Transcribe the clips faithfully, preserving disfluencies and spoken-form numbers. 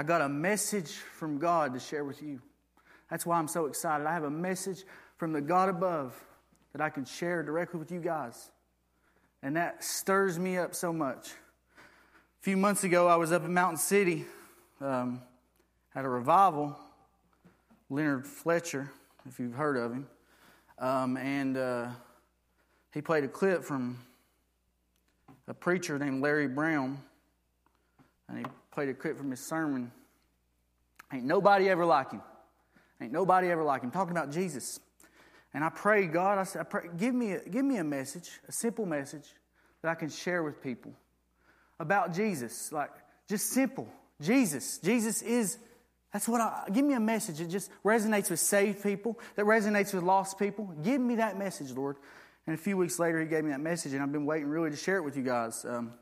I got a message from God to share with you. That's why I'm so excited. I have a message from the God above that I can share directly with you guys. And that stirs me up so much. A few months ago, I was up in Mountain City um, at a revival. Leonard Fletcher, if you've heard of him. Um, and uh, he played a clip from a preacher named Larry Brown. And he played a clip from his sermon. Ain't nobody ever like him. Ain't nobody ever like him. Talking about Jesus. And I pray, God, I said, I pray, give me a, give me a message, a simple message that I can share with people about Jesus. Like, just simple. Jesus. Jesus is, that's what I, give me a message that just resonates with saved people, that resonates with lost people. Give me that message, Lord. And a few weeks later, he gave me that message, and I've been waiting really to share it with you guys. Um,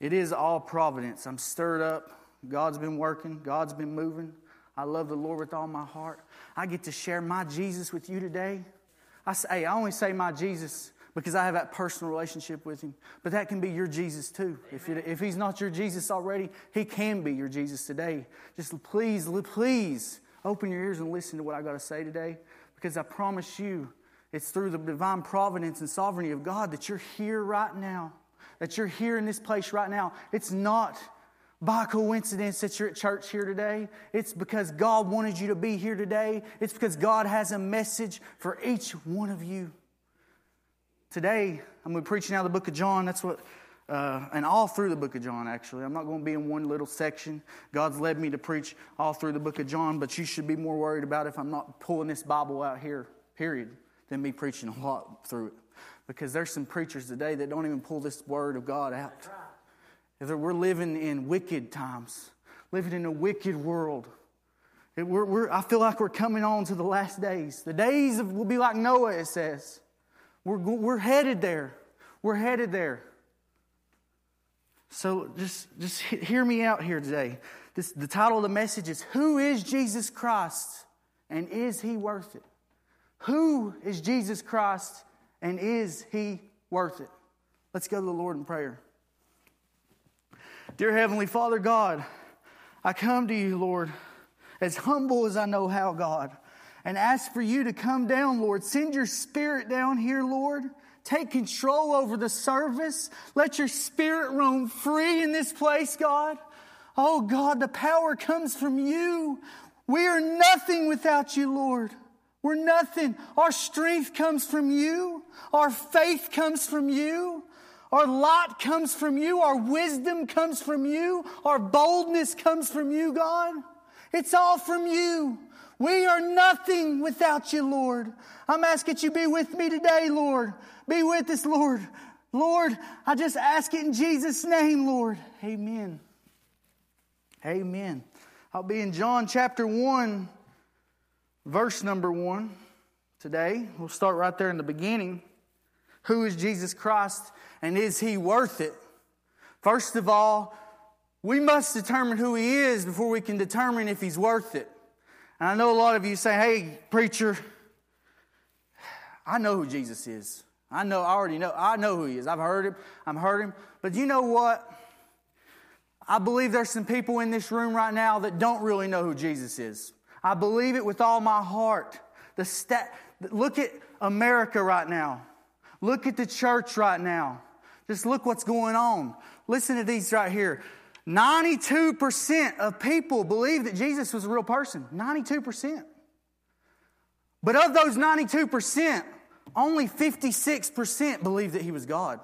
it is all providence. I'm stirred up. God's been working. God's been moving. I love the Lord with all my heart. I get to share my Jesus with you today. I say, I only say my Jesus because I have that personal relationship with Him. But that can be your Jesus too. If, it, if He's not your Jesus already, He can be your Jesus today. Just please, please open your ears and listen to what I got to say today. Because I promise you, it's through the divine providence and sovereignty of God that you're here right now. That you're here in this place right now. It's not by coincidence that you're at church here today. It's because God wanted you to be here today. It's because God has a message for each one of you. Today, I'm going to be preaching out of the book of John. That's what, uh, and all through the book of John, actually. I'm not going to be in one little section. God's led me to preach all through the book of John, but you should be more worried about if I'm not pulling this Bible out here, period, than me preaching a lot through it. Because there's some preachers today that don't even pull this word of God out. We're living in wicked times, living in a wicked world. It, we're, we're, I feel like we're coming on to the last days. The days of, will be like Noah, it says. We're, we're headed there. We're headed there. So just, just hear me out here today. This, the title of the message is, Who is Jesus Christ and is He worth it? Who is Jesus Christ and is He worth it? Let's go to the Lord in prayer. Dear Heavenly Father God, I come to you, Lord, as humble as I know how, God, and ask for you to come down, Lord. Send your Spirit down here, Lord. Take control over the service. Let your Spirit roam free in this place, God. Oh, God, the power comes from you. We are nothing without you, Lord. We're nothing. Our strength comes from you. Our faith comes from you. Our light comes from you. Our wisdom comes from you. Our boldness comes from you, God. It's all from you. We are nothing without you, Lord. I'm asking that you be with me today, Lord. Be with us, Lord. Lord, I just ask it in Jesus' name, Lord. Amen. Amen. I'll be in John chapter one, verse number one today. We'll start right there in the beginning. Who is Jesus Christ and is He worth it? First of all, we must determine who He is before we can determine if He's worth it. And I know a lot of you say, hey, preacher, I know who Jesus is. I know, I already know, I know who He is. I've heard Him, I've heard Him. But you know what? I believe there's some people in this room right now that don't really know who Jesus is. I believe it with all my heart. The stat, look at America right now. Look at the church right now. Just look what's going on. Listen to these right here. ninety-two percent of people believe that Jesus was a real person. ninety-two percent. But of those ninety-two percent, only fifty-six percent believe that He was God.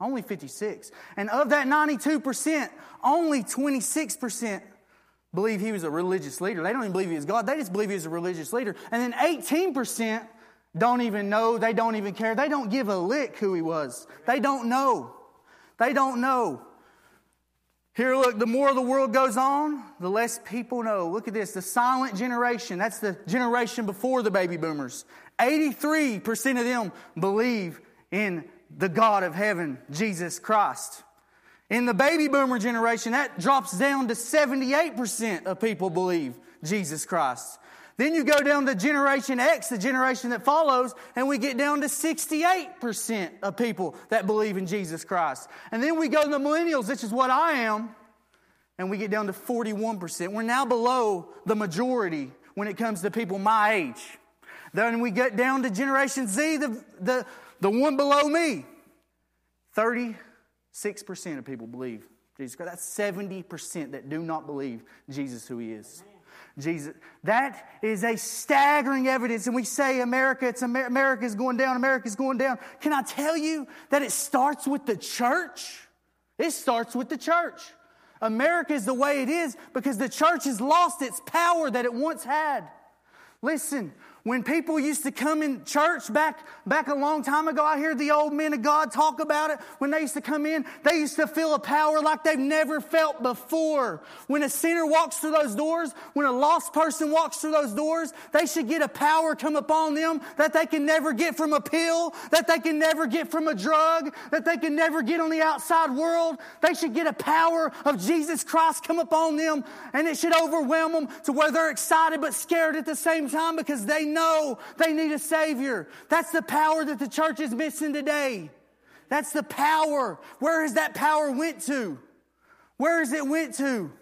Only fifty-six. And of that ninety-two percent, only twenty-six percent believe He was a religious leader. They don't even believe He was God. They just believe He was a religious leader. And then eighteen percent... don't even know. They don't even care. They don't give a lick who He was. They don't know. They don't know. Here, look, the more the world goes on, the less people know. Look at this. The silent generation. That's the generation before the baby boomers. eighty-three percent of them believe in the God of heaven, Jesus Christ. In the baby boomer generation, that drops down to seventy-eight percent of people believe Jesus Christ. Then you go down to Generation X, the generation that follows, and we get down to sixty-eight percent of people that believe in Jesus Christ. And then we go to the millennials, which is what I am, and we get down to forty-one percent. We're now below the majority when it comes to people my age. Then we get down to Generation Z, the, the, the one below me. thirty-six percent of people believe Jesus Christ. That's seventy percent that do not believe Jesus who he is. Jesus. That is a staggering evidence. And we say America, it's Amer- America's going down, America's going down. Can I tell you that it starts with the church? It starts with the church. America is the way it is because the church has lost its power that it once had. Listen, when people used to come in church back, back a long time ago, I hear the old men of God talk about it. When they used to come in, they used to feel a power like they've never felt before. When a sinner walks through those doors, when a lost person walks through those doors, they should get a power come upon them that they can never get from a pill, that they can never get from a drug, that they can never get on the outside world. They should get a power of Jesus Christ come upon them, and it should overwhelm them to where they're excited but scared at the same time because they know they need a Savior. That's the power that the church is missing today. That's the power. Where has that power went to? Where has it went to?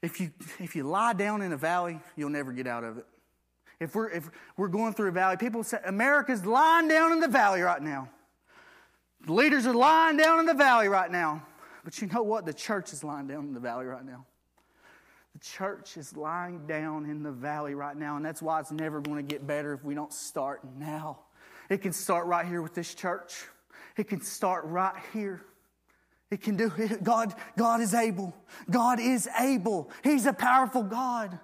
If you if you lie down in a valley, you'll never get out of it. If we're if we're going through a valley, people say America's lying down in the valley right now. The leaders are lying down in the valley right now. But you know what? The church is lying down in the valley right now. The church is lying down in the valley right now, and that's why it's never going to get better if we don't start now. It can start right here with this church. It can start right here. It can do it. God, God is able. God is able. He's a powerful God.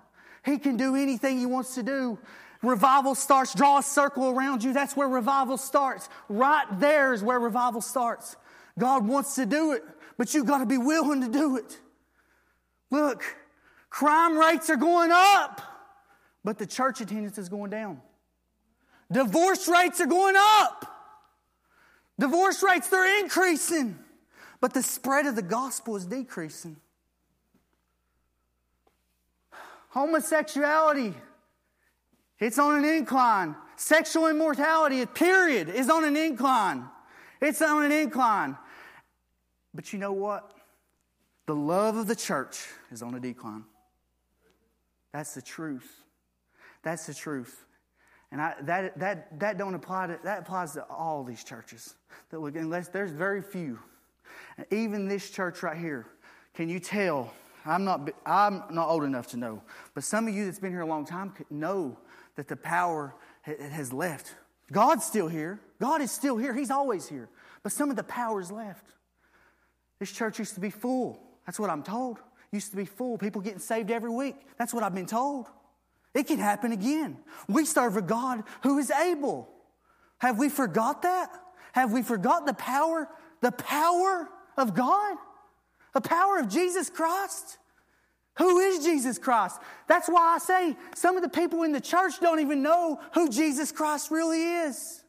He can do anything He wants to do. Revival starts. Draw a circle around you. That's where revival starts. Right there is where revival starts. God wants to do it, but you've got to be willing to do it. Look. Crime rates are going up, but the church attendance is going down. Divorce rates are going up. Divorce rates, they're increasing, but the spread of the gospel is decreasing. Homosexuality, it's on an incline. Sexual immorality, period, is on an incline. It's on an incline. But you know what? The love of the church is on a decline. That's the truth. That's the truth. And I, that that that don't apply to that applies to all these churches. That look, unless there's very few. And even this church right here, can you tell? I'm not I'm not old enough to know, but some of you that's been here a long time know that the power has left. God's still here. God is still here. He's always here. But some of the power's left. This church used to be full. That's what I'm told. Used to be full. People getting saved every week. That's what I've been told. It can happen again. We serve a God who is able. Have we forgot that? Have we forgot the power, the power of God? The power of Jesus Christ? Who is Jesus Christ? That's why I say some of the people in the church don't even know who Jesus Christ really is.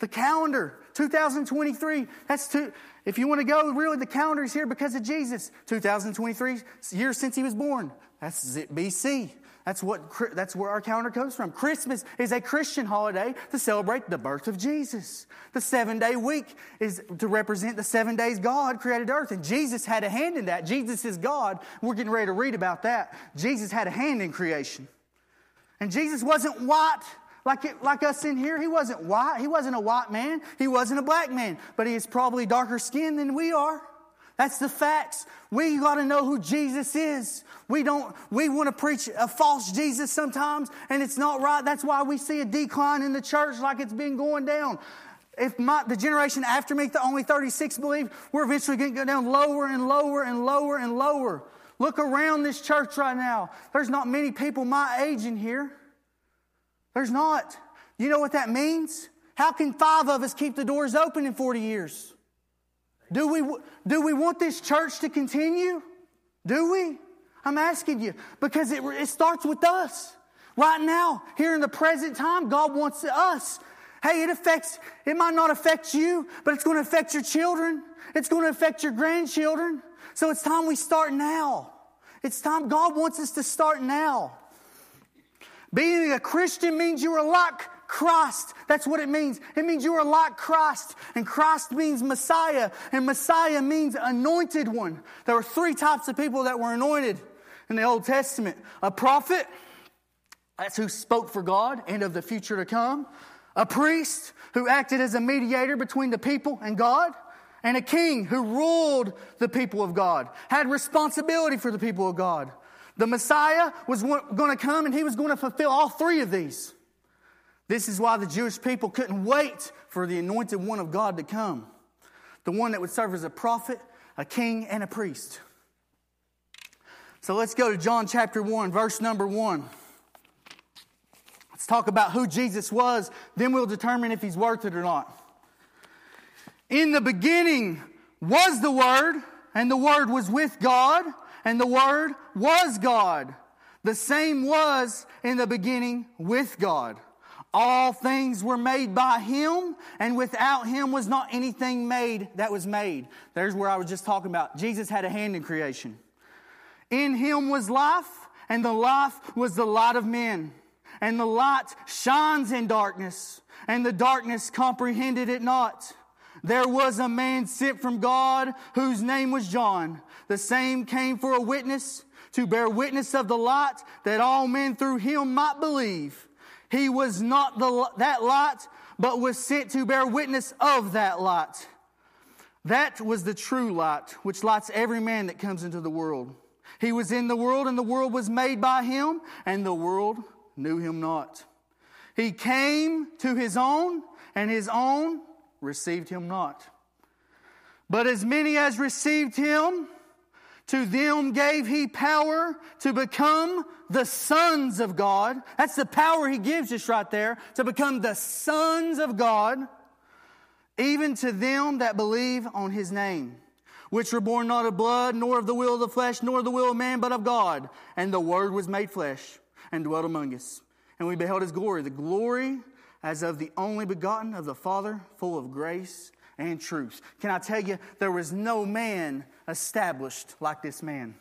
The calendar, two thousand twenty-three, that's two. If you want to go, really, the calendar is here because of Jesus. two thousand twenty-three, year since he was born. That's B C. That's what. That's where our calendar comes from. Christmas is a Christian holiday to celebrate the birth of Jesus. The seven-day week is to represent the seven days God created earth. And Jesus had a hand in that. Jesus is God. We're getting ready to read about that. Jesus had a hand in creation. And Jesus wasn't white. Like, it, like us in here, he wasn't white. He wasn't a white man. He wasn't a black man. But he is probably darker skinned than we are. That's the facts. We got to know who Jesus is. We don't. We want to preach a false Jesus sometimes, and it's not right. That's why we see a decline in the church, like it's been going down. If my, the generation after me, the only thirty-six believe, we're eventually going to go down lower and lower and lower and lower. Look around this church right now. There's not many people my age in here. There's not. You know what that means? How can five of us keep the doors open in forty years? Do we, do we want this church to continue? Do we? I'm asking you. Because it, it starts with us. Right now, here in the present time, God wants us. Hey, it affects, it might not affect you, but it's going to affect your children. It's going to affect your grandchildren. So it's time we start now. It's time God wants us to start now. Being a Christian means you are like Christ. That's what it means. It means you are like Christ. And Christ means Messiah. And Messiah means anointed one. There were three types of people that were anointed in the Old Testament. A prophet, that's who spoke for God and of the future to come. A priest, who acted as a mediator between the people and God. And a king who ruled the people of God, had responsibility for the people of God. The Messiah was going to come and he was going to fulfill all three of these. This is why the Jewish people couldn't wait for the anointed one of God to come. The one that would serve as a prophet, a king, and a priest. So let's go to John chapter one, verse number one. Let's talk about who Jesus was. Then we'll determine if he's worth it or not. In the beginning was the Word, and the Word was with God, and the Word was God. The same was in the beginning with God. All things were made by Him, and without Him was not anything made that was made. There's where I was just talking about. Jesus had a hand in creation. In Him was life, and the life was the light of men. And the light shines in darkness, and the darkness comprehended it not. There was a man sent from God whose name was John. The same came for a witness, to bear witness of the light, that all men through him might believe. He was not the, that light, but was sent to bear witness of that light. That was the true light, which lights every man that comes into the world. He was in the world, and the world was made by him, and the world knew him not. He came to his own, and his own received him not. But as many as received him, to them gave he power to become the sons of God. That's the power he gives just right there, to become the sons of God, even to them that believe on his name, which were born not of blood, nor of the will of the flesh, nor the will of man, but of God. And the Word was made flesh and dwelt among us. And we beheld his glory, the glory as of the only begotten of the Father, full of grace and truth. Can I tell you, there was no man established like this man.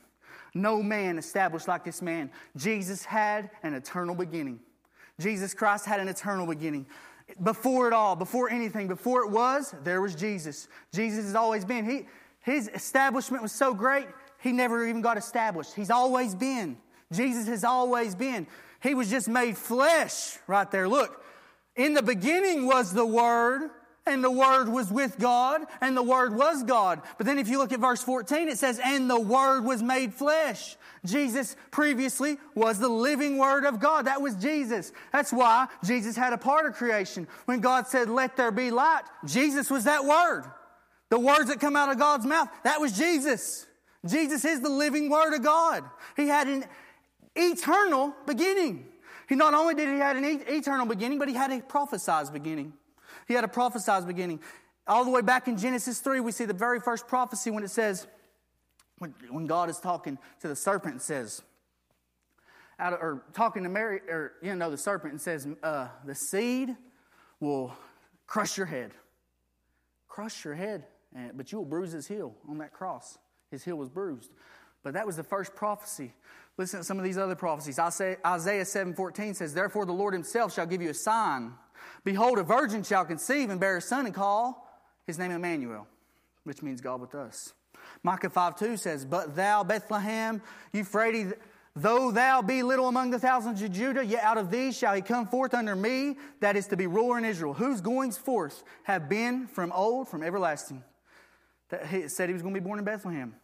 No man established like this man. Jesus had an eternal beginning. Jesus Christ had an eternal beginning. Before it all, before anything, before it was, there was Jesus. Jesus has always been. He, his establishment was so great, he never even got established. He's always been. Jesus has always been. He was just made flesh right there. Look. In the beginning was the Word, and the Word was with God, and the Word was God. But then if you look at verse fourteen, it says, and the Word was made flesh. Jesus previously was the living Word of God. That was Jesus. That's why Jesus had a part of creation. When God said, let there be light, Jesus was that Word. The words that come out of God's mouth, that was Jesus. Jesus is the living Word of God. He had an eternal beginning. He not only did he have an eternal beginning, but he had a prophesied beginning. He had a prophesied beginning. All the way back in Genesis three, we see the very first prophecy when it says, when, when God is talking to the serpent and says, out of, or talking to Mary, or you know, the serpent and says, uh, the seed will crush your head. Crush your head, and, but you will bruise his heel on that cross. His heel was bruised. But that was the first prophecy. Listen to some of these other prophecies. Isaiah seven fourteen says, therefore the Lord himself shall give you a sign. Behold, a virgin shall conceive and bear a son and call his name Emmanuel, which means God with us. Micah five two says, but thou, Bethlehem, Ephratah, though thou be little among the thousands of Judah, yet out of thee shall he come forth under me, that is to be ruler in Israel, whose goings forth have been from old, from everlasting. That he said he was going to be born in Bethlehem.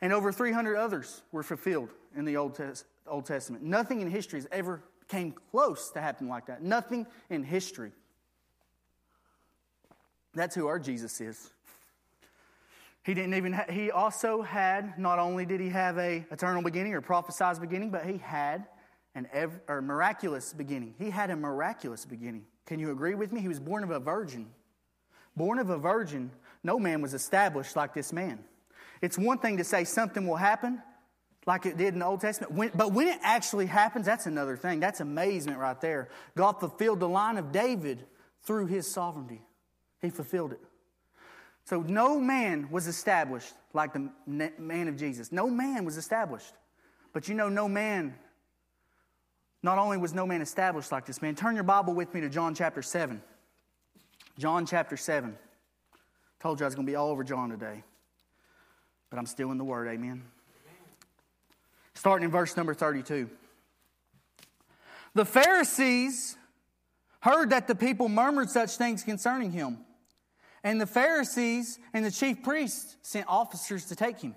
And over three hundred others were fulfilled in the Old, Tes- Old Testament. Nothing in history has ever came close to happening like that. Nothing in history. That's who our Jesus is. He didn't even. Ha- he also had. Not only did he have a eternal beginning or prophesied beginning, but he had an ev- or miraculous beginning. He had a miraculous beginning. Can you agree with me? He was born of a virgin. Born of a virgin. No man was established like this man. It's one thing to say something will happen like it did in the Old Testament, when, but when it actually happens, that's another thing. That's amazement right there. God fulfilled the line of David through his sovereignty. He fulfilled it. So no man was established like the man of Jesus. No man was established. But you know, no man Not only was no man established like this man. Turn your Bible with me to John chapter seven. John chapter seven. Told you I was going to be all over John today. But I'm still in the Word, amen. Starting in verse number thirty-two. The Pharisees heard that the people murmured such things concerning him. And the Pharisees and the chief priests sent officers to take him.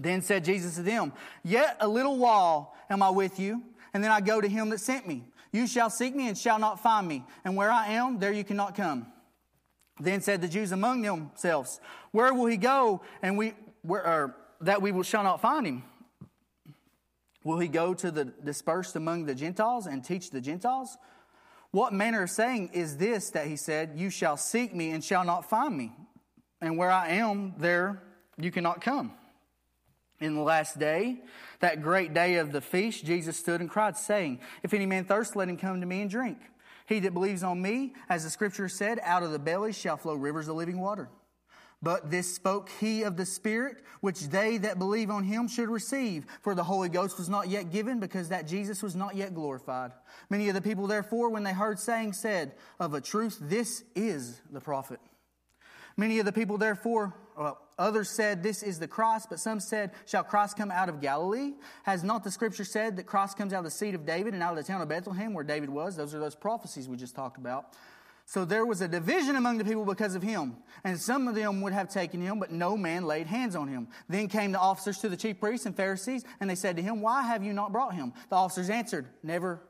Then said Jesus to them, Yet a little while am I with you, and then I go to him that sent me. You shall seek me and shall not find me, and where I am, there you cannot come. Then said the Jews among themselves, Where will he go, and we where, or, that we will, shall not find him? Will he go to the dispersed among the Gentiles and teach the Gentiles? What manner of saying is this that he said, You shall seek me and shall not find me, and where I am, there you cannot come? In the last day, that great day of the feast, Jesus stood and cried, saying, If any man thirst, let him come to me and drink. He that believes on me, as the Scripture said, out of the belly shall flow rivers of living water. But this spoke he of the Spirit, which they that believe on him should receive. For the Holy Ghost was not yet given, because that Jesus was not yet glorified. Many of the people, therefore, when they heard saying, said, Of a truth, this is the prophet. Many of the people, therefore, well, others said, This is the Christ. But some said, Shall Christ come out of Galilee? Has not the Scripture said that Christ comes out of the seed of David and out of the town of Bethlehem, where David was? Those are those prophecies we just talked about. So there was a division among the people because of him. And some of them would have taken him, but no man laid hands on him. Then came the officers to the chief priests and Pharisees, and they said to him, Why have you not brought him? The officers answered, Never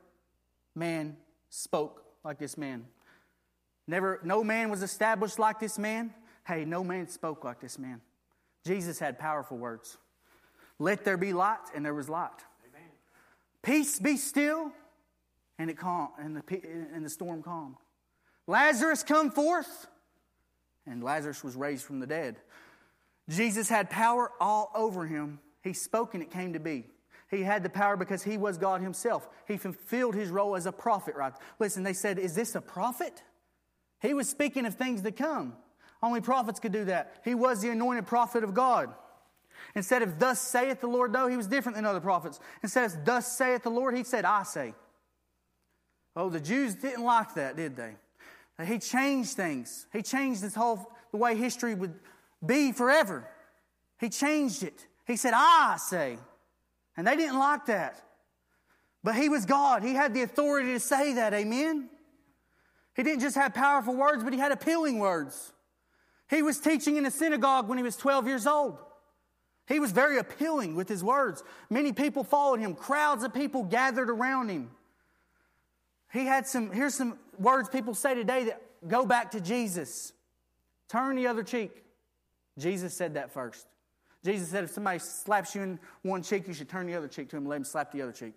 man spoke like this man. Never, no man was established like this man. Hey, no man spoke like this man. Jesus had powerful words. Let there be light, and there was light. Amen. Peace be still, and it calm, and the and the storm calmed. Lazarus come forth, and Lazarus was raised from the dead. Jesus had power all over him. He spoke, and it came to be. He had the power because he was God himself. He fulfilled his role as a prophet. Right? Listen, they said, "Is this a prophet?" He was speaking of things to come. Only prophets could do that. He was the anointed prophet of God. Instead of thus saith the Lord, though, he was different than other prophets. Instead of thus saith the Lord, he said, I say. Oh, the Jews didn't like that, did they? He changed things. He changed this whole, the way history would be forever. He changed it. He said, I say. And they didn't like that. But he was God. He had the authority to say that, amen? He didn't just have powerful words, but he had appealing words. He was teaching in a synagogue when he was twelve years old. He was very appealing with his words. Many people followed him. Crowds of people gathered around him. He had some, here's some words people say today that go back to Jesus. Turn the other cheek. Jesus said that first. Jesus said if somebody slaps you in one cheek, you should turn the other cheek to him and let him slap the other cheek.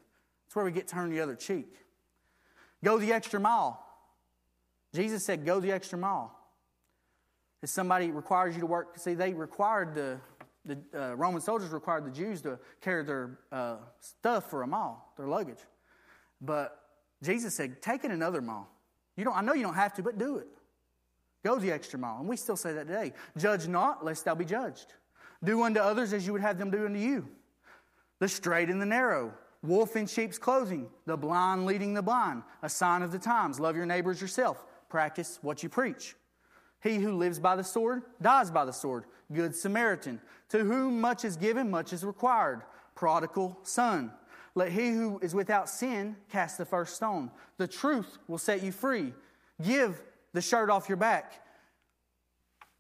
That's where we get turn the other cheek. Go the extra mile. Jesus said, go the extra mile. If somebody requires you to work, see, they required the, the uh, Roman soldiers required the Jews to carry their uh, stuff for a mile, their luggage. But Jesus said, take it another mile. You don't, I know you don't have to, but do it. Go the extra mile. And we still say that today. Judge not, lest thou be judged. Do unto others as you would have them do unto you. The straight and the narrow. Wolf in sheep's clothing. The blind leading the blind. A sign of the times. Love your neighbor as yourself. Practice what you preach. He who lives by the sword dies by the sword. Good Samaritan. To whom much is given, much is required. Prodigal son. Let he who is without sin cast the first stone. The truth will set you free. Give the shirt off your back.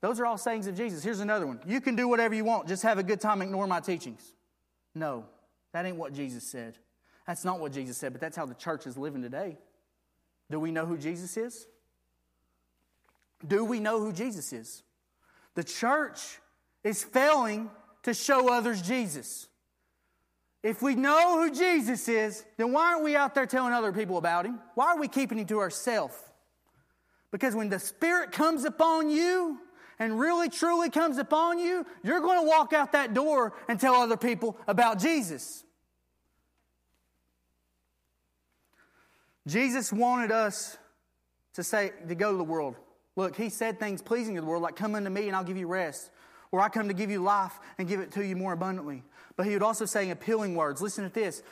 Those are all sayings of Jesus. Here's another one. You can do whatever you want. Just have a good time. Ignore my teachings. No, that ain't what Jesus said. That's not what Jesus said, but that's how the church is living today. Do we know who Jesus is? Do we know who Jesus is? The church is failing to show others Jesus. If we know who Jesus is, then why aren't we out there telling other people about him? Why are we keeping him to ourselves? Because when the Spirit comes upon you and really truly comes upon you, you're going to walk out that door and tell other people about Jesus. Jesus wanted us to say, to go to the world. Look, he said things pleasing to the world, like come unto me and I'll give you rest. Or I come to give you life and give it to you more abundantly. But he would also say appealing words. Listen to this.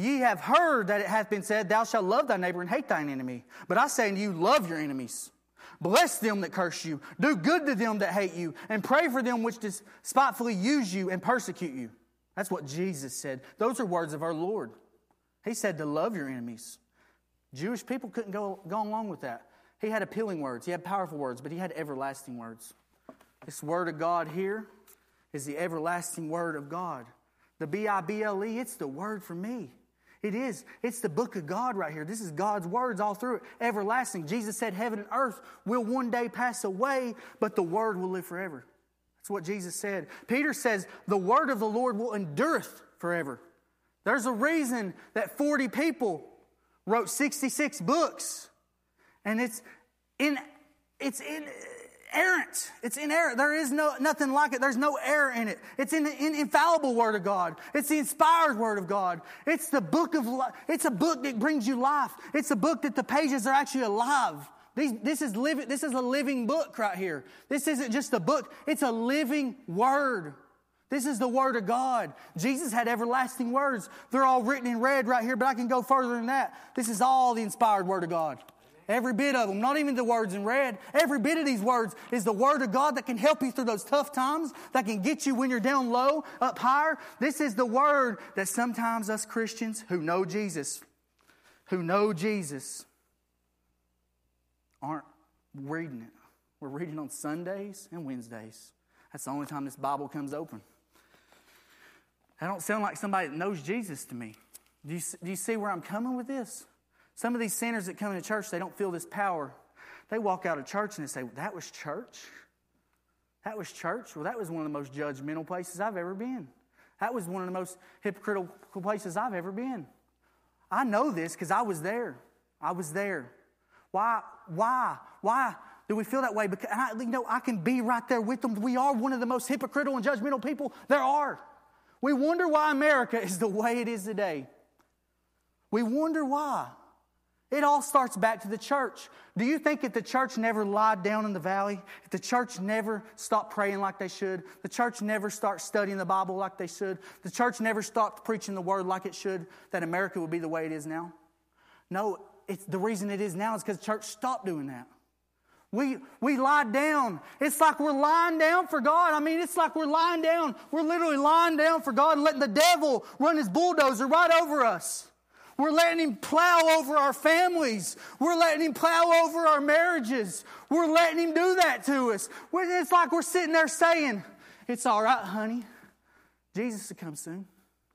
Ye have heard that it hath been said, Thou shalt love thy neighbor and hate thine enemy. But I say unto you, love your enemies. Bless them that curse you. Do good to them that hate you. And pray for them which despitefully use you and persecute you. That's what Jesus said. Those are words of our Lord. He said to love your enemies. Jewish people couldn't go, go along with that. He had appealing words. He had powerful words, but he had everlasting words. This word of God here is the everlasting word of God. The B I B L E, it's the word for me. It is. It's the book of God right here. This is God's words all through it. Everlasting. Jesus said heaven and earth will one day pass away, but the word will live forever. That's what Jesus said. Peter says the word of the Lord will endureth forever. There's a reason that forty people wrote sixty-six books. And it's in, it's in... errant. It's inerrant. There is no nothing like it. There's no error in it. It's in the in, infallible Word of God. It's the inspired Word of God. It's the book of life. It's a book that brings you life. It's a book that the pages are actually alive. These, this is living. This is a living book right here. This isn't just a book. It's a living Word. This is the Word of God. Jesus had everlasting words. They're all written in red right here, but I can go further than that. This is all the inspired Word of God. Every bit of them, not even the words in red. Every bit of these words is the Word of God that can help you through those tough times, that can get you when you're down low, up higher. This is the Word that sometimes us Christians who know Jesus, who know Jesus, aren't reading it. We're reading on Sundays and Wednesdays. That's the only time this Bible comes open. I don't sound like somebody that knows Jesus to me. Do you, do you see where I'm coming with this? Some of these sinners that come into church, they don't feel this power. They walk out of church and they say, well, that was church? That was church? Well, that was one of the most judgmental places I've ever been. That was one of the most hypocritical places I've ever been. I know this because I was there. I was there. Why? Why? Why do we feel that way? Because I, you know, I can be right there with them. We are one of the most hypocritical and judgmental people there are. We wonder why America is the way it is today. We wonder why. It all starts back to the church. Do you think if the church never lied down in the valley, if the church never stopped praying like they should, the church never starts studying the Bible like they should, the church never stopped preaching the Word like it should, that America would be the way it is now? No, it's the reason it is now is because the church stopped doing that. We we lie down. It's like we're lying down for God. I mean, it's like we're lying down. We're literally lying down for God and letting the devil run his bulldozer right over us. We're letting him plow over our families. We're letting him plow over our marriages. We're letting him do that to us. It's like we're sitting there saying, it's all right, honey. Jesus will come soon.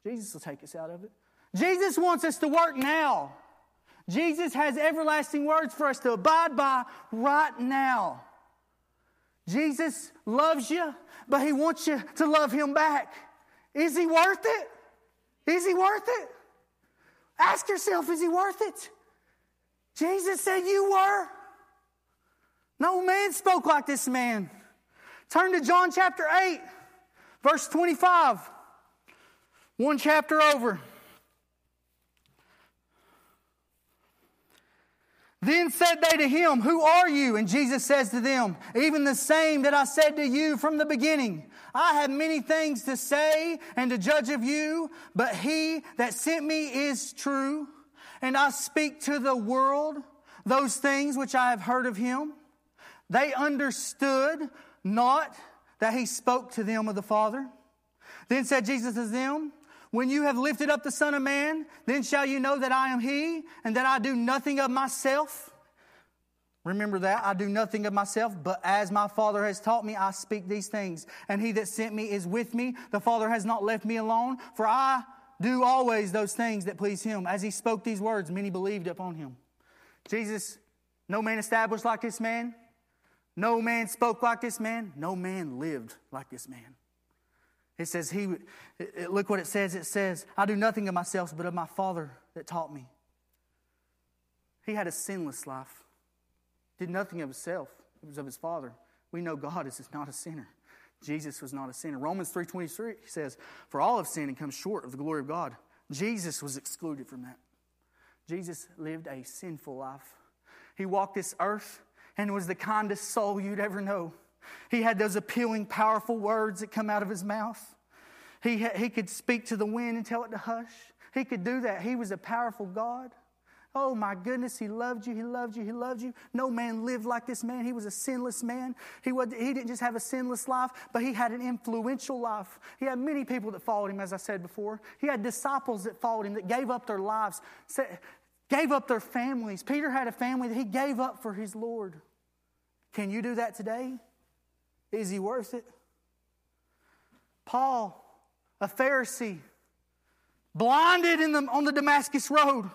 Jesus will take us out of it. Jesus wants us to work now. Jesus has everlasting words for us to abide by right now. Jesus loves you, but he wants you to love him back. Is he worth it? Is he worth it? Ask yourself, is he worth it? Jesus said you were. No man spoke like this man. Turn to John chapter eight, verse twenty-five. One chapter over. Then said they to him, who are you? And Jesus says to them, even the same that I said to you from the beginning. I have many things to say and to judge of you, but he that sent me is true. And I speak to the world those things which I have heard of him. They understood not that he spoke to them of the Father. Then said Jesus to them, when you have lifted up the Son of Man, then shall you know that I am he, and that I do nothing of myself. Remember that, I do nothing of myself, but as my Father has taught me, I speak these things. And he that sent me is with me. The Father has not left me alone, for I do always those things that please him. As he spoke these words, many believed upon him. Jesus, no man established like this man. No man spoke like this man. No man lived like this man. It says, he. It, look what it says. It says, I do nothing of myself but of my Father that taught me. He had a sinless life. Did nothing of himself. It was of his Father. We know God is not a sinner. Jesus was not a sinner. Romans three twenty-three says, for all have sinned and come short of the glory of God. Jesus was excluded from that. Jesus lived a sinful life. He walked this earth and was the kindest soul you'd ever know. He had those appealing, powerful words that come out of his mouth. He, ha- he could speak to the wind and tell it to hush. He could do that. He was a powerful God. Oh, my goodness, he loved you, he loved you, he loved you. No man lived like this man. He was a sinless man. He was, he didn't just have a sinless life, but he had an influential life. He had many people that followed him, as I said before. He had disciples that followed him, that gave up their lives, gave up their families. Peter had a family that he gave up for his Lord. Can you do that today? Is he worth it? Paul, a Pharisee, blinded in the, on the Damascus Road.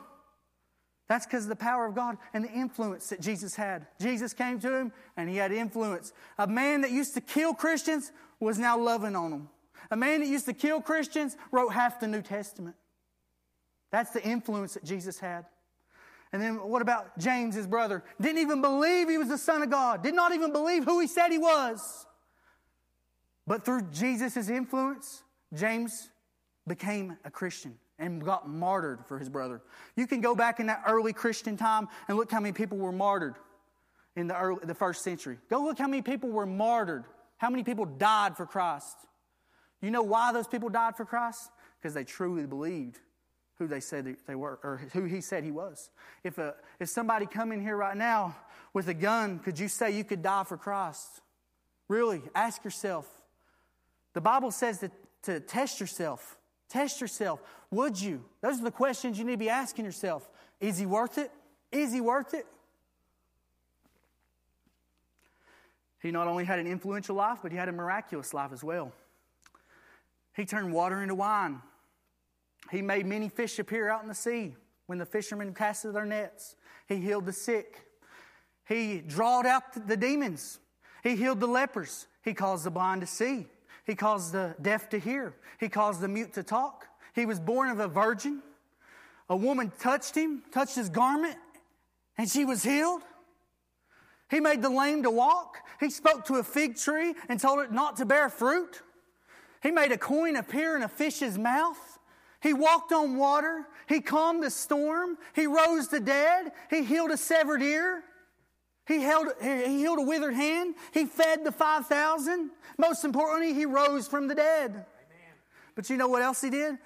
That's because of the power of God and the influence that Jesus had. Jesus came to him and he had influence. A man that used to kill Christians was now loving on them. A man that used to kill Christians wrote half the New Testament. That's the influence that Jesus had. And then what about James, his brother? Didn't even believe he was the Son of God. Did not even believe who he said he was. But through Jesus' influence, James became a Christian and got martyred for his brother. You can go back in that early Christian time and look how many people were martyred in the early, the first century. Go look how many people were martyred. How many people died for Christ. You know why those people died for Christ? Because they truly believed who they said they were, or who he said he was. If a, if somebody come in here right now with a gun, could you say you could die for Christ? Really, ask yourself. The Bible says that to test yourself. Test yourself. Would you? Those are the questions you need to be asking yourself. Is he worth it? Is he worth it? He not only had an influential life, but he had a miraculous life as well. He turned water into wine. He made many fish appear out in the sea when the fishermen casted their nets. He healed the sick. He drawed out the demons. He healed the lepers. He caused the blind to see. He caused the deaf to hear. He caused the mute to talk. He was born of a virgin. A woman touched him, touched his garment, and she was healed. He made the lame to walk. He spoke to a fig tree and told it not to bear fruit. He made a coin appear in a fish's mouth. He walked on water. He calmed the storm. He rose the dead. He healed a severed ear. He, held, he healed a withered hand. He fed the five thousand. Most importantly, he rose from the dead. Amen. But you know what else he did?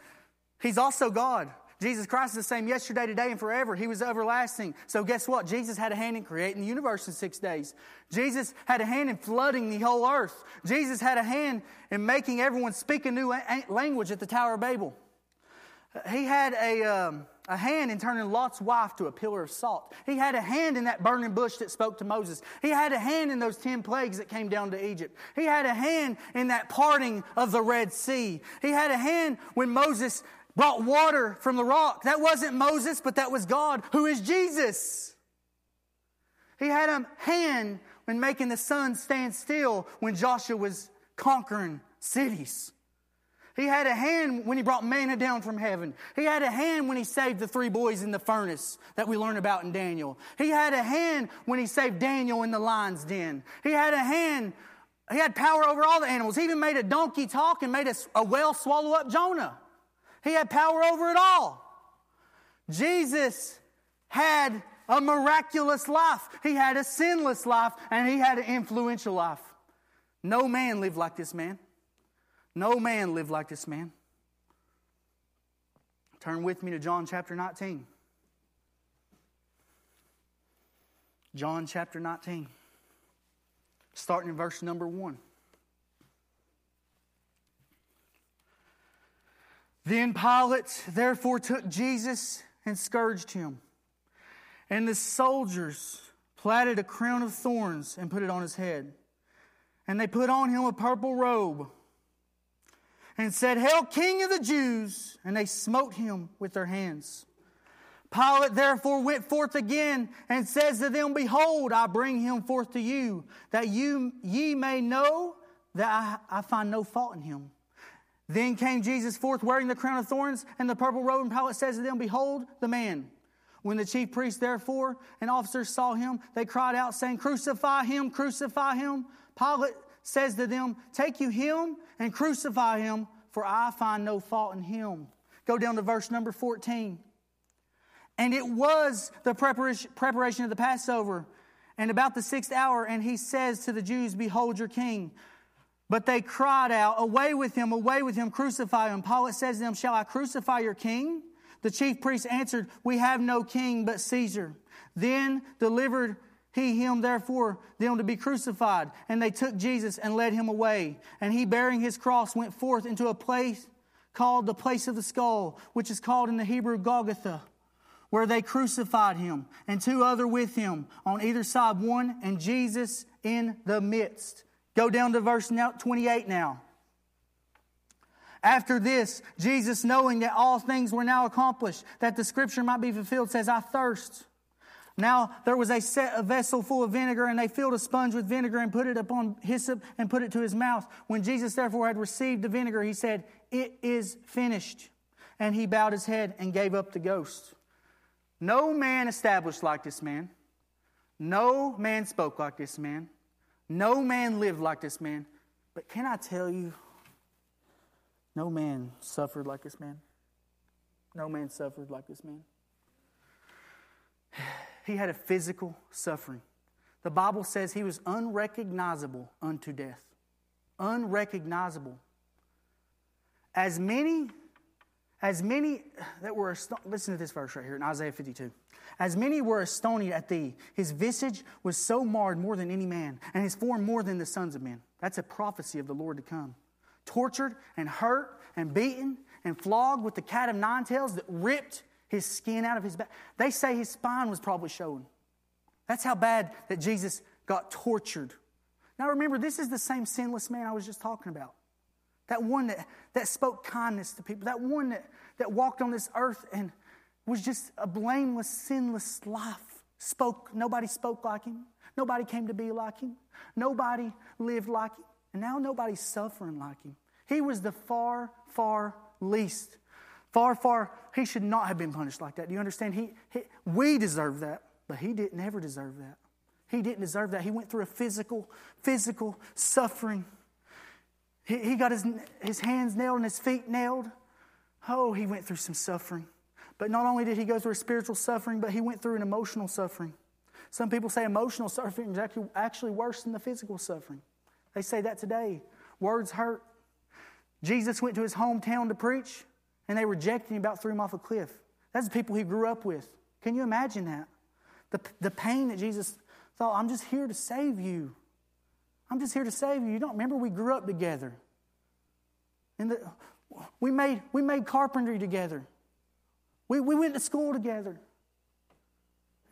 He's also God. Jesus Christ is the same yesterday, today, and forever. He was everlasting. So guess what? Jesus had a hand in creating the universe in six days. Jesus had a hand in flooding the whole earth. Jesus had a hand in making everyone speak a new language at the Tower of Babel. He had a... Um, A hand in turning Lot's wife to a pillar of salt. He had a hand in that burning bush that spoke to Moses. He had a hand in those ten plagues that came down to Egypt. He had a hand in that parting of the Red Sea. He had a hand when Moses brought water from the rock. That wasn't Moses, but that was God, who is Jesus. He had a hand when making the sun stand still when Joshua was conquering cities. He had a hand when he brought manna down from heaven. He had a hand when he saved the three boys in the furnace that we learn about in Daniel. He had a hand when he saved Daniel in the lion's den. He had a hand, he had power over all the animals. He even made a donkey talk and made a, a whale swallow up Jonah. He had power over it all. Jesus had a miraculous life. He had a sinless life, and he had an influential life. No man lived like this man. No man lived like this man. Turn with me to John chapter nineteen. John chapter nineteen. Starting in verse number one. Then Pilate therefore took Jesus and scourged him. And the soldiers platted a crown of thorns and put it on his head. And they put on him a purple robe. And said, Hail, King of the Jews! And they smote him with their hands. Pilate therefore went forth again and says to them, Behold, I bring him forth to you, that you ye may know that I, I find no fault in him. Then came Jesus forth wearing the crown of thorns and the purple robe. And Pilate says to them, Behold the man. When the chief priests therefore and officers saw him, they cried out, saying, Crucify him, crucify him. Pilate says to them, Take you him and crucify him, for I find no fault in him. Go down to verse number fourteen. And it was the preparation of the Passover, and about the sixth hour, and he says to the Jews, Behold your king. But they cried out, Away with him, away with him, crucify him. Pilate says to them, Shall I crucify your king? The chief priests answered, "We have no king but Caesar." Then delivered he him therefore them to be crucified. And they took Jesus and led him away. And he, bearing his cross, went forth into a place called the place of the skull, which is called in the Hebrew Golgotha, where they crucified him, and two other with him, on either side one, and Jesus in the midst. Go down to verse twenty-eight now. After this, Jesus, knowing that all things were now accomplished, that the scripture might be fulfilled, says, "I thirst." Now there was a set a vessel full of vinegar, and they filled a sponge with vinegar and put it upon hyssop and put it to his mouth. When Jesus therefore had received the vinegar, he said, "It is finished." And he bowed his head and gave up the ghost. No man established like this man. No man spoke like this man. No man lived like this man. But can I tell you, no man suffered like this man. No man suffered like this man. He had a physical suffering. The Bible says he was unrecognizable unto death. Unrecognizable. As many, as many that were, listen to this verse right here in Isaiah fifty-two. As many were astonished at thee, his visage was so marred more than any man, and his form more than the sons of men. That's a prophecy of the Lord to come. Tortured and hurt and beaten and flogged with the cat of nine tails that ripped his skin out of his back. They say his spine was probably showing. That's how bad that Jesus got tortured. Now remember, this is the same sinless man I was just talking about. That one that, that spoke kindness to people. That one that, that walked on this earth and was just a blameless, sinless life. Spoke, nobody spoke like him. Nobody came to be like him. Nobody lived like him. And now nobody's suffering like him. He was the far, far least. Far, far, he should not have been punished like that. Do you understand? He, he, we deserve that, but he didn't ever deserve that. He didn't deserve that. He went through a physical, physical suffering. He, he got his, his hands nailed and his feet nailed. Oh, he went through some suffering. But not only did he go through a spiritual suffering, but he went through an emotional suffering. Some people say emotional suffering is actually, actually worse than the physical suffering. They say that today. Words hurt. Jesus went to his hometown to preach, and they rejected him, about threw him off a cliff. That's the people he grew up with. Can you imagine that? The, the pain that Jesus thought, "I'm just here to save you. I'm just here to save you. You don't remember we grew up together. And the, we made we made carpentry together. We, we went to school together.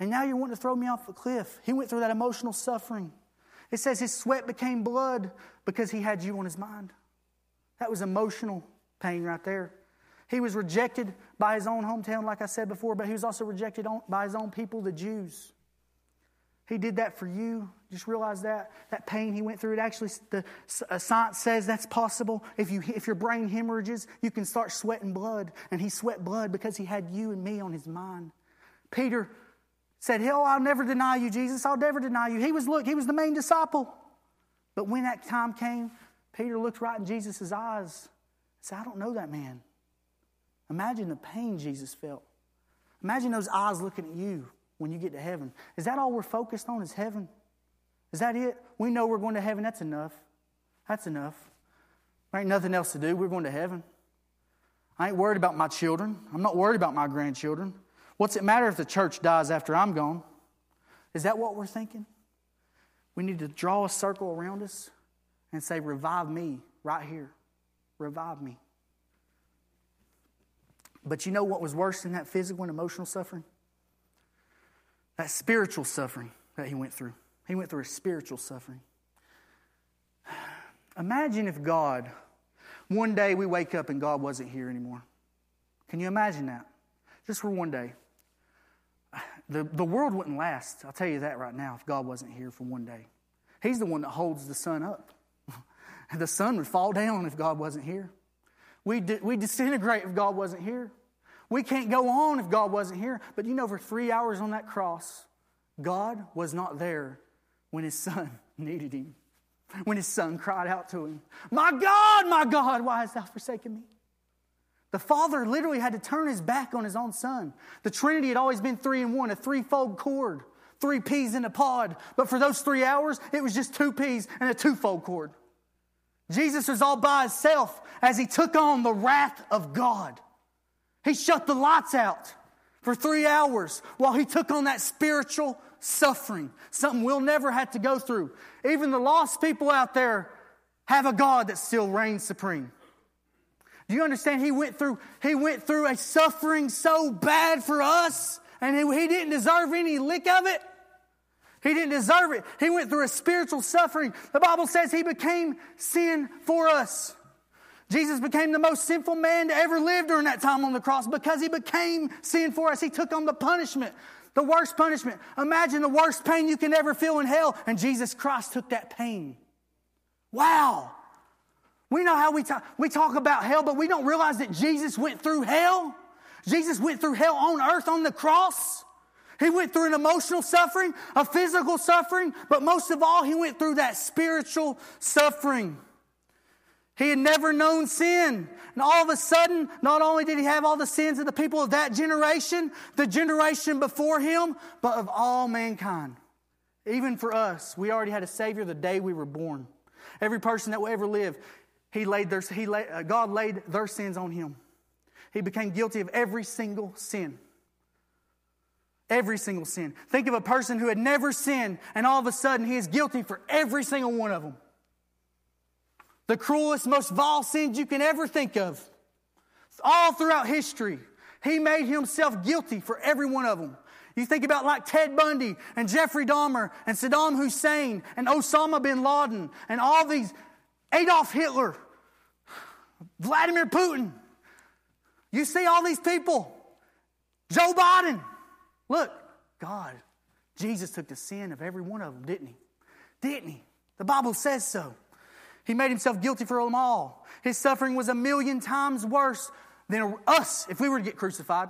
And now you want to throw me off a cliff." He went through that emotional suffering. It says his sweat became blood because he had you on his mind. That was emotional pain right there. He was rejected by his own hometown, like I said before, but he was also rejected on, by his own people, the Jews. He did that for you. Just realize that. That pain he went through, it actually, the uh, science says that's possible. If you if your brain hemorrhages, you can start sweating blood. And he sweat blood because he had you and me on his mind. Peter said, "Hell, I'll never deny you, Jesus. I'll never deny you." He was, look, he was the main disciple. But when that time came, Peter looked right in Jesus' eyes and said, "I don't know that man." Imagine the pain Jesus felt. Imagine those eyes looking at you when you get to heaven. Is that all we're focused on is heaven? Is that it? We know we're going to heaven. That's enough. That's enough. There ain't nothing else to do. We're going to heaven. I ain't worried about my children. I'm not worried about my grandchildren. What's it matter if the church dies after I'm gone? Is that what we're thinking? We need to draw a circle around us and say, "Revive me right here. Revive me." But you know what was worse than that physical and emotional suffering? That spiritual suffering that he went through. He went through a spiritual suffering. Imagine if God, one day we wake up and God wasn't here anymore. Can you imagine that? Just for one day. The, the world wouldn't last, I'll tell you that right now, if God wasn't here for one day. He's the one that holds the sun up. The sun would fall down if God wasn't here. We di- we disintegrate if God wasn't here. We can't go on if God wasn't here. But you know, for three hours on that cross, God was not there when his son needed him. When his son cried out to him, "My God, my God, why hast thou forsaken me?" The Father literally had to turn his back on his own Son. The Trinity had always been three in one, a threefold cord, three peas in a pod. But for those three hours, it was just two peas and a twofold cord. Jesus was all by himself as he took on the wrath of God. He shut the lights out for three hours while he took on that spiritual suffering, something we'll never have to go through. Even the lost people out there have a God that still reigns supreme. Do you understand? He went through, he went through a suffering so bad for us, and he, he didn't deserve any lick of it. He didn't deserve it. He went through a spiritual suffering. The Bible says he became sin for us. Jesus became the most sinful man to ever live during that time on the cross because he became sin for us. He took on the punishment, the worst punishment. Imagine the worst pain you can ever feel in hell, and Jesus Christ took that pain. Wow. We know how we talk, we talk about hell, but we don't realize that Jesus went through hell. Jesus went through hell on earth on the cross. He went through an emotional suffering, a physical suffering, but most of all, he went through that spiritual suffering. He had never known sin. And all of a sudden, not only did he have all the sins of the people of that generation, the generation before him, but of all mankind. Even for us, we already had a Savior the day we were born. Every person that will ever live, he laid their, he laid, uh, God laid their sins on him. He became guilty of every single sin. Every single sin. Think of a person who had never sinned, and all of a sudden he is guilty for every single one of them. The cruelest, most vile sins you can ever think of. All throughout history, he made himself guilty for every one of them. You think about like Ted Bundy and Jeffrey Dahmer and Saddam Hussein and Osama bin Laden and all these, Adolf Hitler, Vladimir Putin. You see all these people. Joe Biden. Look, God, Jesus took the sin of every one of them, didn't he? Didn't he? The Bible says so. He made himself guilty for them all. His suffering was a million times worse than us if we were to get crucified.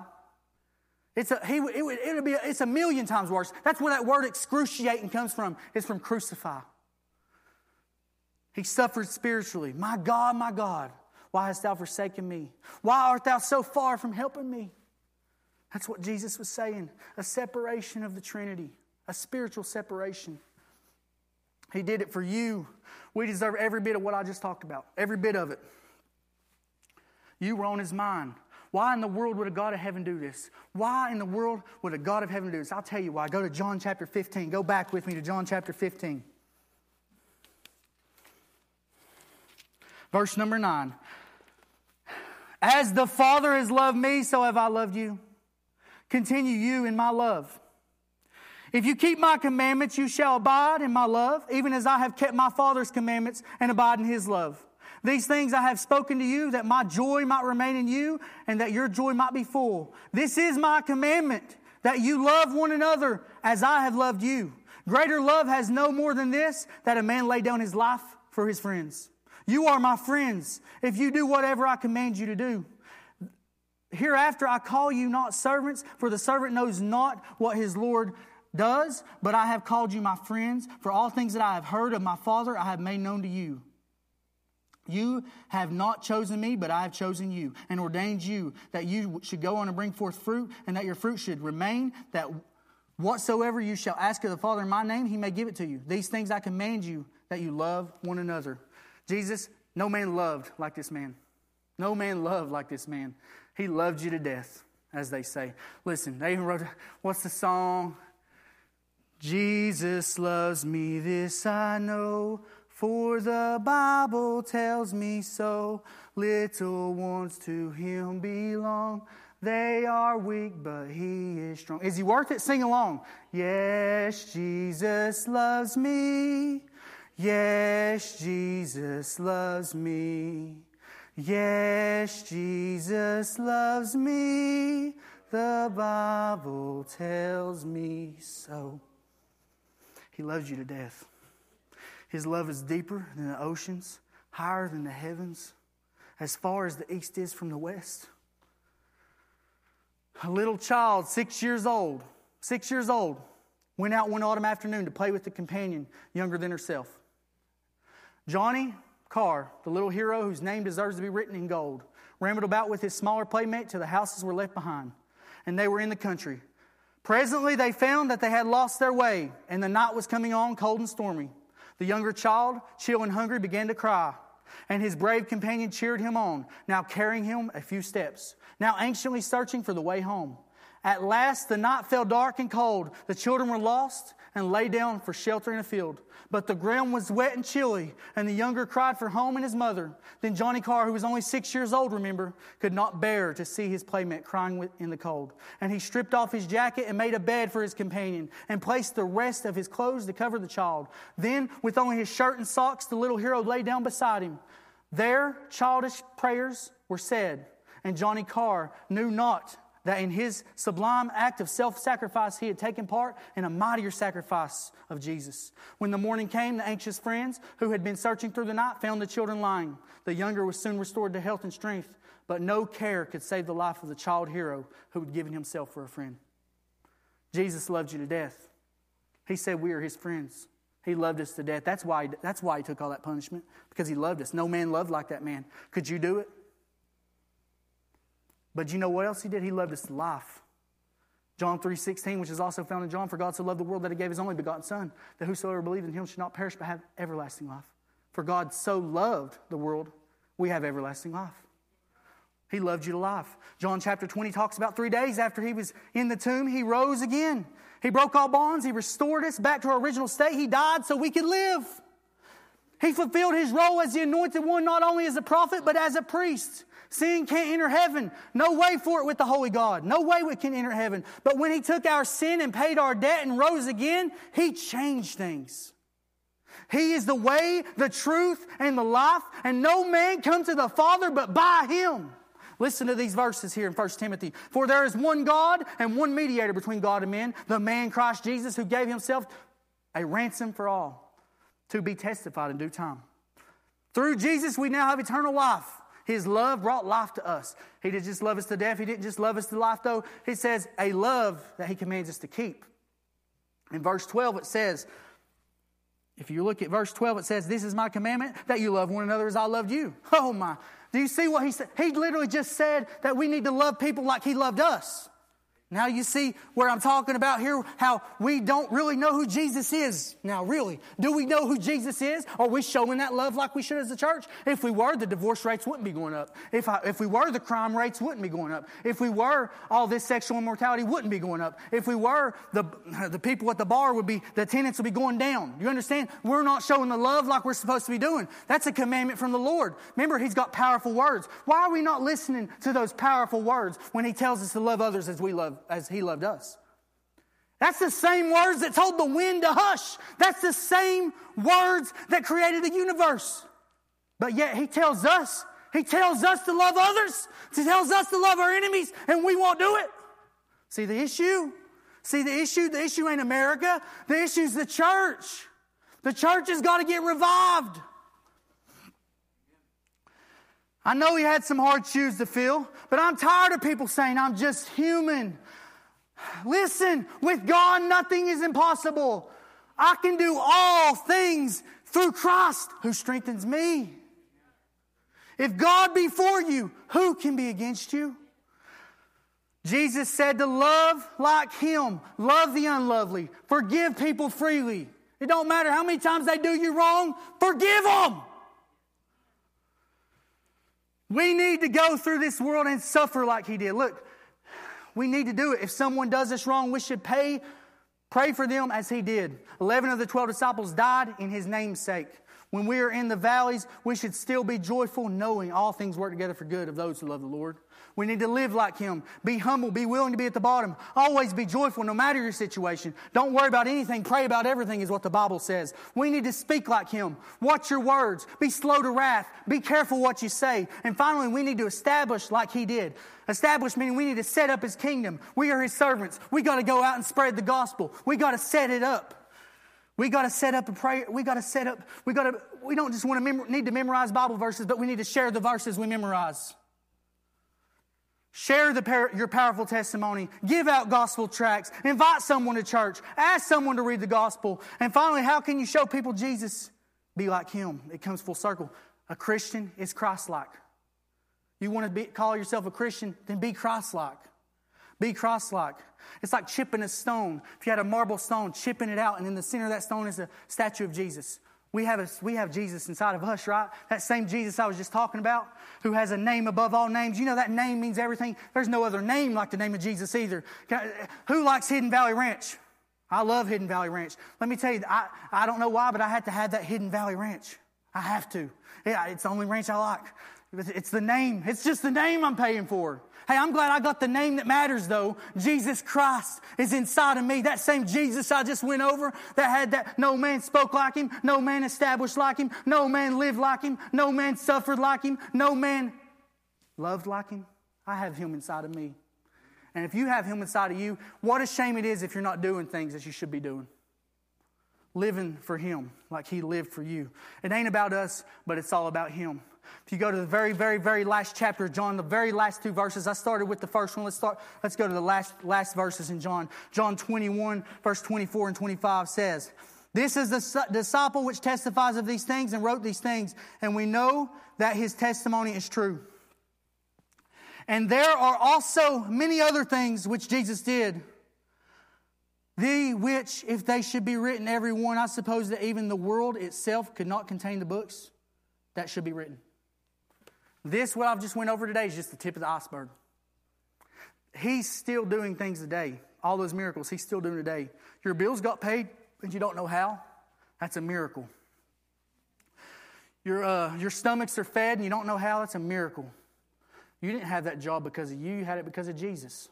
It's a, he, it would, it'd be a, it's a million times worse. That's where that word excruciating comes from. It's from crucify. He suffered spiritually. My God, my God, why hast thou forsaken me? Why art thou so far from helping me? That's what Jesus was saying. A separation of the Trinity. A spiritual separation. He did it for you. We deserve every bit of what I just talked about. Every bit of it. You were on his mind. Why in the world would a God of heaven do this? Why in the world would a God of heaven do this? I'll tell you why. Go to John chapter fifteen. Go back with me to John chapter fifteen. Verse number nine. As the Father has loved me, so have I loved you. Continue you in my love. If you keep my commandments, you shall abide in my love, even as I have kept my Father's commandments and abide in his love. These things I have spoken to you, that my joy might remain in you, and that your joy might be full. This is my commandment, that you love one another as I have loved you. Greater love has no more than this, that a man lay down his life for his friends. You are my friends, if you do whatever I command you to do. Hereafter I call you not servants, for the servant knows not what his Lord does, but I have called you my friends, for all things that I have heard of my Father I have made known to you. You have not chosen me, but I have chosen you, and ordained you that you should go on and bring forth fruit, and that your fruit should remain, that whatsoever you shall ask of the Father in my name, he may give it to you. These things I command you, that you love one another. Jesus, no man loved like this man. No man loved like this man. He loved you to death, as they say. Listen, they even wrote, what's the song? Jesus loves me, this I know, for the Bible tells me so. Little ones to him belong. They are weak, but he is strong. Is he worth it? Sing along. Yes, Jesus loves me. Yes, Jesus loves me. Yes, Jesus loves me. The Bible tells me so. He loves you to death. His love is deeper than the oceans, higher than the heavens, as far as the east is from the west. A little child, six years old, six years old, went out one autumn afternoon to play with a companion younger than herself. Johnny Carr, the little hero whose name deserves to be written in gold, rambled about with his smaller playmate till the houses were left behind, and they were in the country. Presently they found that they had lost their way, and the night was coming on cold and stormy. The younger child, chill and hungry, began to cry. and his brave companion cheered him on, now carrying him a few steps, now anxiously searching for the way home. At last the night fell dark and cold. The children were lost and lay down for shelter in a field. But the ground was wet and chilly, and the younger cried for home and his mother. Then Johnny Carr, who was only six years old, remember, could not bear to see his playmate crying in the cold. And he stripped off his jacket and made a bed for his companion and placed the rest of his clothes to cover the child. Then, with only his shirt and socks, the little hero lay down beside him. Their childish prayers were said, and Johnny Carr knew not that in his sublime act of self-sacrifice, he had taken part in a mightier sacrifice of Jesus. When the morning came, the anxious friends who had been searching through the night found the children lying. The younger was soon restored to health and strength, but no care could save the life of the child hero who had given himself for a friend. Jesus loved you to death. He said we are his friends. He loved us to death. That's why, that's why he took all that punishment, because he loved us. No man loved like that man. Could you do it? But you know what else he did? He loved us to life. John three sixteen, which is also found in John, for God so loved the world that he gave his only begotten Son, that whosoever believes in him should not perish but have everlasting life. For God so loved the world, we have everlasting life. He loved you to life. John chapter twenty talks about three days after he was in the tomb, he rose again. He broke all bonds. He restored us back to our original state. He died so we could live. He fulfilled his role as the anointed one, not only as a prophet, but as a priest. Sin can't enter heaven. No way for it with the holy God. No way it can enter heaven. But when he took our sin and paid our debt and rose again, he changed things. He is the way, the truth, and the life, and no man comes to the Father but by him. Listen to these verses here in First Timothy. For there is one God and one mediator between God and men, the man Christ Jesus, who gave himself a ransom for all, to be testified in due time. Through Jesus, we now have eternal life. His love brought life to us. He didn't just love us to death. He didn't just love us to life, though. He says a love that he commands us to keep. In verse twelve, it says, if you look at verse twelve, it says, this is my commandment, that you love one another as I loved you. Oh my. Do you see what he said? He literally just said that we need to love people like he loved us. Now you see where I'm talking about here, how we don't really know who Jesus is. Now really, do we know who Jesus is? Are we showing that love like we should as a church? If we were, the divorce rates wouldn't be going up. If I, if we were, the crime rates wouldn't be going up. If we were, all this sexual immortality wouldn't be going up. If we were, the the people at the bar would be, the attendance would be going down. You understand? We're not showing the love like we're supposed to be doing. That's a commandment from the Lord. Remember, he's got powerful words. Why are we not listening to those powerful words when he tells us to love others as we love as he loved us? That's the same words that told the wind to hush. That's the same words that created the universe. But yet he tells us, he tells us to love others. He tells us to love our enemies, and we won't do it. See the issue? See the issue? The issue ain't America. The issue is the church. The church has got to get revived. I know he had some hard shoes to fill, but I'm tired of people saying, I'm just human. Listen, with God, nothing is impossible. I can do all things through Christ who strengthens me. If God be for you, who can be against you? Jesus said to love like him, love the unlovely, forgive people freely. It don't matter how many times they do you wrong, forgive them. We need to go through this world and suffer like he did. Look, we need to do it. If someone does us wrong, we should pay, pray for them as he did. Eleven of the twelve disciples died in his namesake. When we are in the valleys, we should still be joyful, knowing all things work together for good of those who love the Lord. We need to live like him. Be humble. Be willing to be at the bottom. Always be joyful no matter your situation. Don't worry about anything. Pray about everything is what the Bible says. We need to speak like him. Watch your words. Be slow to wrath. Be careful what you say. And finally, we need to establish like he did. Establish meaning we need to set up his kingdom. We are his servants. We got to go out and spread the gospel. We got to set it up. We got to set up a prayer. We got to set up. We got to. We don't just want to mem- need to memorize Bible verses, but we need to share the verses we memorize. Share the par- your powerful testimony. Give out gospel tracts. Invite someone to church. Ask someone to read the gospel. And finally, how can you show people Jesus? Be like him. It comes full circle. A Christian is Christ-like. You want to be, call yourself a Christian, then be Christ-like. Be Christ-like. It's like chipping a stone. If you had a marble stone, chipping it out, and in the center of that stone is a statue of Jesus. We have, a, we have Jesus inside of us, right? That same Jesus I was just talking about, who has a name above all names. You know that name means everything. There's no other name like the name of Jesus either. I, who likes Hidden Valley Ranch? I love Hidden Valley Ranch. Let me tell you, I, I don't know why, but I had to have that Hidden Valley Ranch. I have to. Yeah, it's the only ranch I like. It's the name. It's just the name I'm paying for. Hey, I'm glad I got the name that matters, though. Jesus Christ is inside of me. That same Jesus I just went over that had that no man spoke like him, no man established like him, no man lived like him, no man suffered like him, no man loved like him. I have him inside of me. And if you have him inside of you, what a shame it is if you're not doing things that you should be doing. Living for him like he lived for you. It ain't about us, but it's all about him. If you go to the very, very, very last chapter of John, the very last two verses, I started with the first one. Let's start. Let's go to the last, last verses in John. John twenty-one, verse twenty-four and twenty-five says, "This is the disciple which testifies of these things and wrote these things, and we know that his testimony is true. And there are also many other things which Jesus did, the which, if they should be written, every one, I suppose that even the world itself could not contain the books that should be written." This, what I've just went over today, is just the tip of the iceberg. He's still doing things today. All those miracles, he's still doing today. Your bills got paid, and you don't know how? That's a miracle. Your uh, your stomachs are fed, and you don't know how? That's a miracle. You didn't have that job because of you. You had it because of Jesus.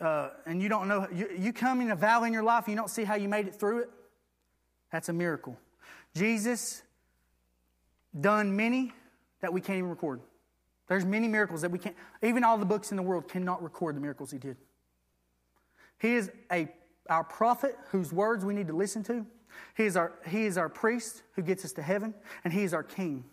Uh, and you don't know, you, you come in a valley in your life, and you don't see how you made it through it? That's a miracle. Jesus done many that we can't even record. There's many miracles that we can't, even all the books in the world cannot record the miracles he did. He is a our prophet whose words we need to listen to. He is our, he is our priest who gets us to heaven, and he is our king.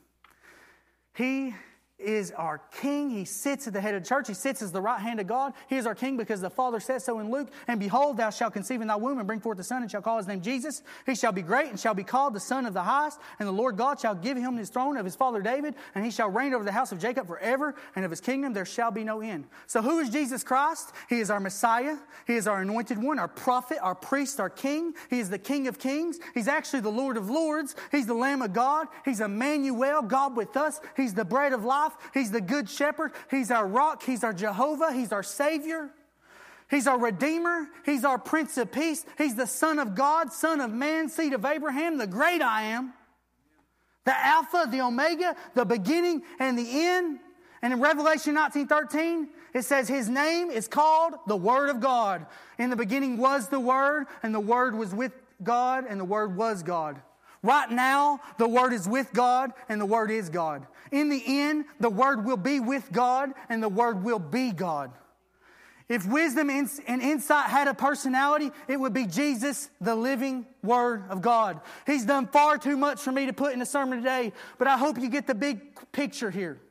He is our king. He sits at the head of the church. He sits as the right hand of God. He is our king because the Father says so in Luke. "And behold, thou shalt conceive in thy womb and bring forth a son, and shall call his name Jesus. He shall be great and shall be called the Son of the Highest. And the Lord God shall give him his throne of his father David, and he shall reign over the house of Jacob forever, and of his kingdom there shall be no end." So who is Jesus Christ? He is our Messiah. He is our anointed one, our prophet, our priest, our king. He is the King of Kings. He's actually the Lord of Lords. He's the Lamb of God. He's Emmanuel, God with us. He's the bread of life. He's the good shepherd. He's our rock. He's our Jehovah. He's our Savior. He's our Redeemer. He's our Prince of Peace. He's the Son of God, Son of Man, Seed of Abraham, the great I am, the Alpha, the Omega, the beginning and the end. And in Revelation nineteen thirteen, it says his name is called the Word of God. In the beginning was the Word, and the Word was with God, and the Word was God. Right now, the Word is with God, and the Word is God. In the end, the Word will be with God, and the Word will be God. If wisdom and insight had a personality, it would be Jesus, the living Word of God. He's done far too much for me to put in a sermon today, but I hope you get the big picture here.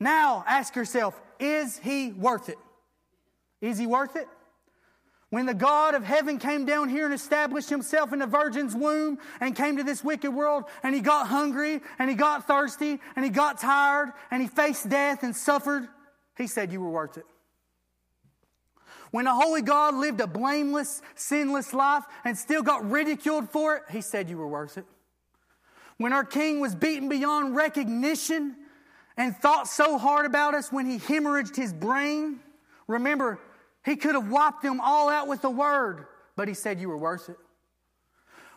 Now, ask yourself, is he worth it? Is he worth it? When the God of heaven came down here and established himself in the virgin's womb and came to this wicked world, and he got hungry and he got thirsty and he got tired and he faced death and suffered, he said you were worth it. When the holy God lived a blameless, sinless life and still got ridiculed for it, he said you were worth it. When our King was beaten beyond recognition and thought so hard about us when he hemorrhaged his brain, remember, he could have wiped them all out with the word, but he said you were worth it.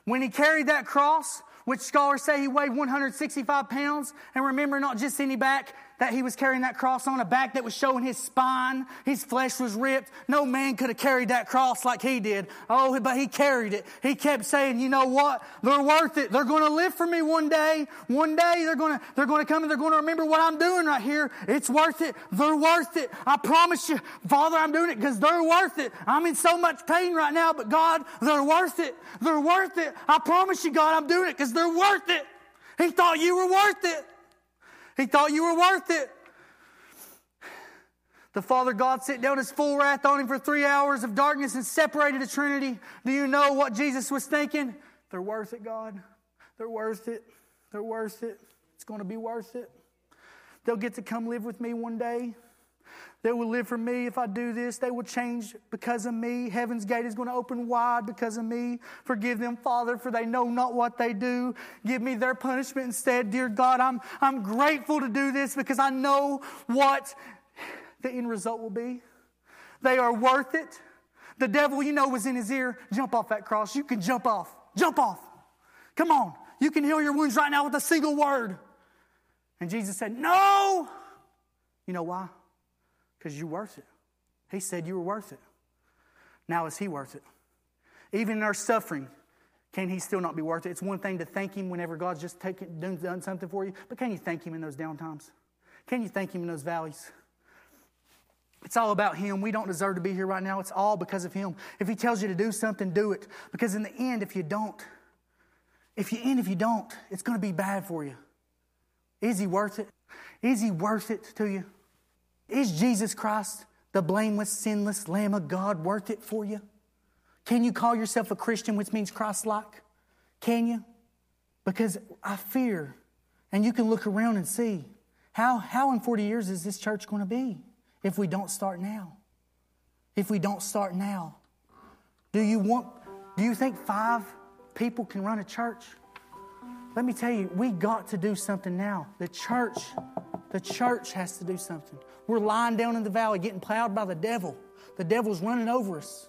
When he carried that cross, which scholars say he weighed one hundred sixty-five pounds, and remember, not just any back, that he was carrying that cross on a back that was showing his spine, his flesh was ripped. No man could have carried that cross like he did. Oh, but he carried it. He kept saying, you know what? They're worth it. They're going to live for me one day. One day they're going to, they're going to come and they're going to remember what I'm doing right here. It's worth it. They're worth it. I promise you, Father, I'm doing it because they're worth it. I'm in so much pain right now, but God, they're worth it. They're worth it. I promise you, God, I'm doing it because they're worth it. He thought you were worth it. He thought you were worth it. The Father God sent down his full wrath on him for three hours of darkness and separated the Trinity. Do you know what Jesus was thinking? They're worth it, God. They're worth it. They're worth it. It's going to be worth it. They'll get to come live with me one day. They will live for me if I do this. They will change because of me. Heaven's gate is going to open wide because of me. Forgive them, Father, for they know not what they do. Give me their punishment instead. Dear God, I'm, I'm grateful to do this because I know what the end result will be. They are worth it. The devil, you know, was in his ear. Jump off that cross. You can jump off. Jump off. Come on. You can heal your wounds right now with a single word. And Jesus said, no. You know why? Because you're worth it. He said you were worth it. Now is he worth it? Even in our suffering, can he still not be worth it? It's one thing to thank him whenever God's just taken, done something for you. But can you thank him in those down times? Can you thank him in those valleys? It's all about him. We don't deserve to be here right now. It's all because of him. If he tells you to do something, do it. Because in the end, if you don't, if you end, if you don't, it's going to be bad for you. Is he worth it? Is he worth it to you? Is Jesus Christ, the blameless, sinless Lamb of God, worth it for you? Can you call yourself a Christian, which means Christ-like? Can you? Because I fear, and you can look around and see, how, how in forty years is this church going to be if we don't start now? If we don't start now. Do you want? Do you think five people can run a church? Let me tell you, we got to do something now. The church... The church has to do something. We're lying down in the valley getting plowed by the devil. The devil's running over us.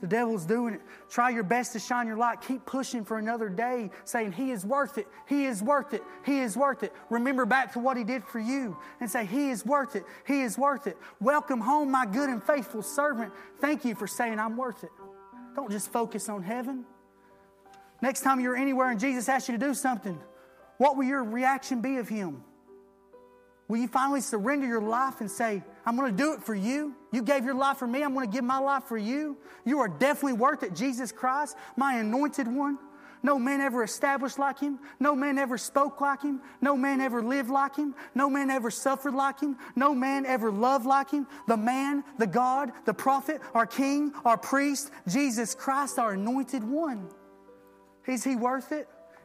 The devil's doing it. Try your best to shine your light. Keep pushing for another day saying, he is worth it. He is worth it. He is worth it. Remember back to what he did for you and say, he is worth it. He is worth it. Welcome home, my good and faithful servant. Thank you for saying I'm worth it. Don't just focus on heaven. Next time you're anywhere and Jesus asks you to do something, what will your reaction be of him? Will you finally surrender your life and say, I'm going to do it for you? You gave your life for me. I'm going to give my life for you. You are definitely worth it, Jesus Christ, my anointed one. No man ever established like him. No man ever spoke like him. No man ever lived like him. No man ever suffered like him. No man ever loved like him. The man, the God, the prophet, our king, our priest, Jesus Christ, our anointed one. Is he worth it?